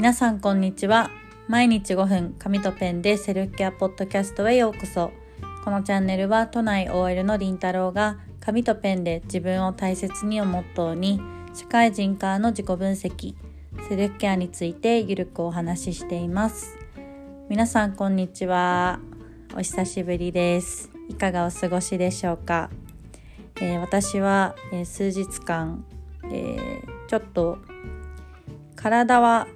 皆さんこんにちは。毎日5分紙とペンでセルフケアポッドキャストへようこそ。このチャンネルは都内 OL のりんたろうが紙とペンで自分を大切にをモットーに社会人からの自己分析、セルフケアについてゆるくお話ししています。皆さんこんにちは。お久しぶりです。いかがお過ごしでしょうか。私は、数日間、ちょっと体は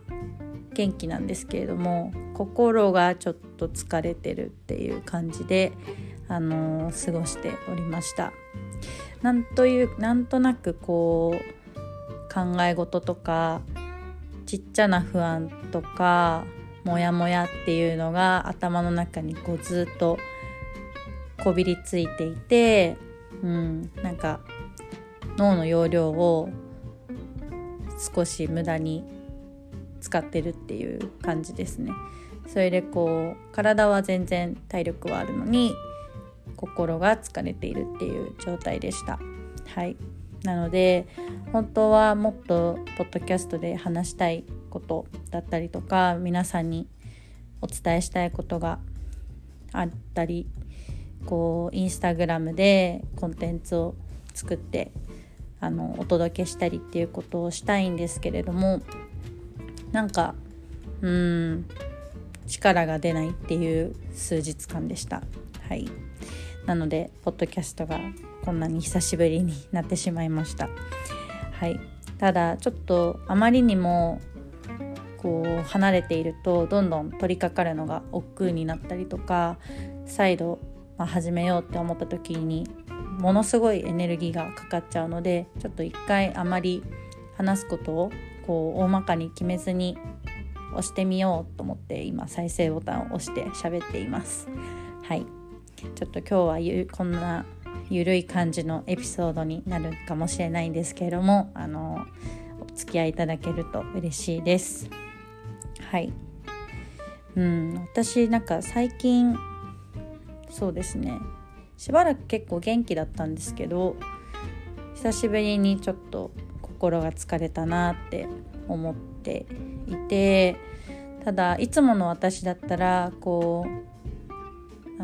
元気なんですけれども心がちょっと疲れてるっていう感じで、過ごしておりました。なんとなくこう考え事とかちっちゃな不安とかモヤモヤっていうのが頭の中にこうずっとこびりついていて、なんか脳の容量を少し無駄に使ってるっていう感じですね。それでこう体は全然体力はあるのに心が疲れているっていう状態でした。はい。なので本当はもっとポッドキャストで話したいことだったりとか皆さんにお伝えしたいことがあったりこうインスタグラムでコンテンツを作ってお届けしたりっていうことをしたいんですけれども力が出ないっていう数日間でした。はい。なのでポッドキャストがこんなに久しぶりになってしまいました。はい。ただちょっとあまりにもこう離れているとどんどん取り掛かるのが億劫になったりとか再度、始めようって思った時にものすごいエネルギーがかかっちゃうのでちょっと一回あまり話すことをこう大まかに決めずに押してみようと思って今再生ボタンを押して喋っています。はい。ちょっと今日はこんなゆるい感じのエピソードになるかもしれないんですけれどもお付き合いいただけると嬉しいです。はい。私なんか最近そうですねしばらく結構元気だったんですけど久しぶりにちょっと心が疲れたなって思っていてただいつもの私だったらこう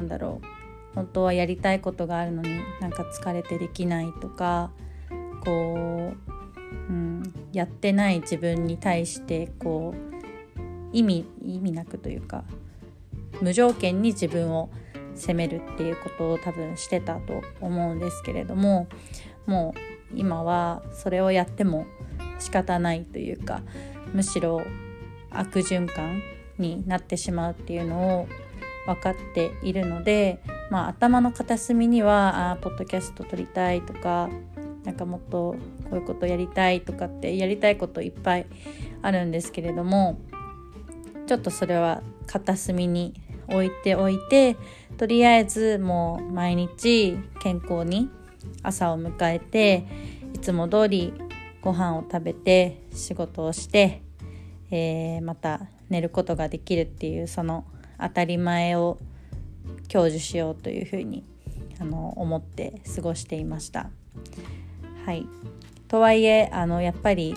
本当はやりたいことがあるのになんか疲れてできないとかこう、やってない自分に対してこう意味なくというか無条件に自分を責めるっていうことを多分してたと思うんですけれどももう今はそれをやっても仕方ないというかむしろ悪循環になってしまうっていうのを分かっているので、頭の片隅にはポッドキャスト撮りたいとかなんかもっとこういうことやりたいとかってやりたいこといっぱいあるんですけれどもちょっとそれは片隅に置いておいてとりあえずもう毎日健康に朝を迎えていつも通りご飯を食べて仕事をして、また寝ることができるっていうその当たり前を享受しようというふうに思って過ごしていました。はい、とはいえやっぱり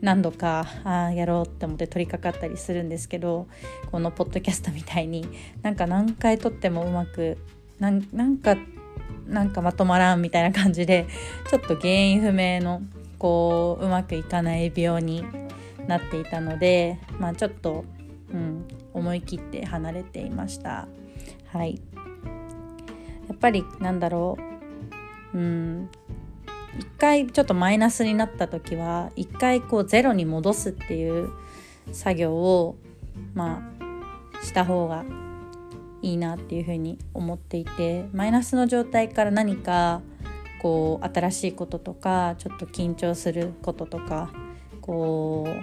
何度かやろうって思って取り掛かったりするんですけどこのポッドキャストみたいになんか何回撮ってもうまくなんかまとまらんみたいな感じでちょっと原因不明のこううまくいかない病になっていたので、ちょっと、思い切って離れていました。はい、やっぱり一回ちょっとマイナスになった時は一回こうゼロに戻すっていう作業をした方がいいなっていうふうに思っていてマイナスの状態から何かこう新しいこととかちょっと緊張することとかこう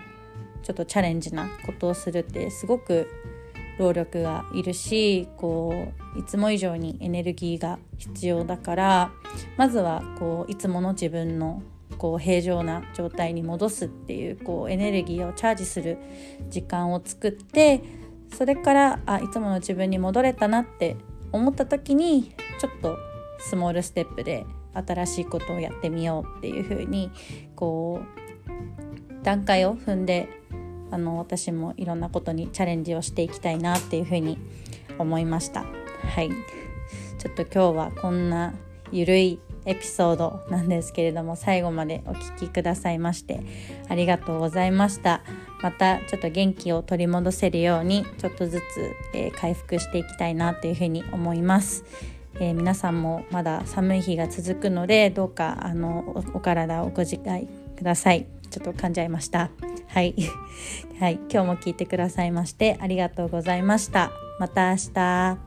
ちょっとチャレンジなことをするってすごく労力がいるしこういつも以上にエネルギーが必要だからまずはこういつもの自分のこう平常な状態に戻すっていうこうエネルギーをチャージする時間を作ってそれからいつもの自分に戻れたなって思った時にちょっとスモールステップで新しいことをやってみようっていう風にこう段階を踏んで私もいろんなことにチャレンジをしていきたいなっていうふうに思いました。はい、ちょっと今日はこんなゆるいエピソードなんですけれども、最後までお聞きくださいましてありがとうございました。またちょっと元気を取り戻せるようにちょっとずつ、回復していきたいなというふうに思います。皆さんもまだ寒い日が続くので、どうかお体をご自愛ください。ちょっと噛んじゃいました、はいはい、今日も聞いてくださいましてありがとうございました。また明日。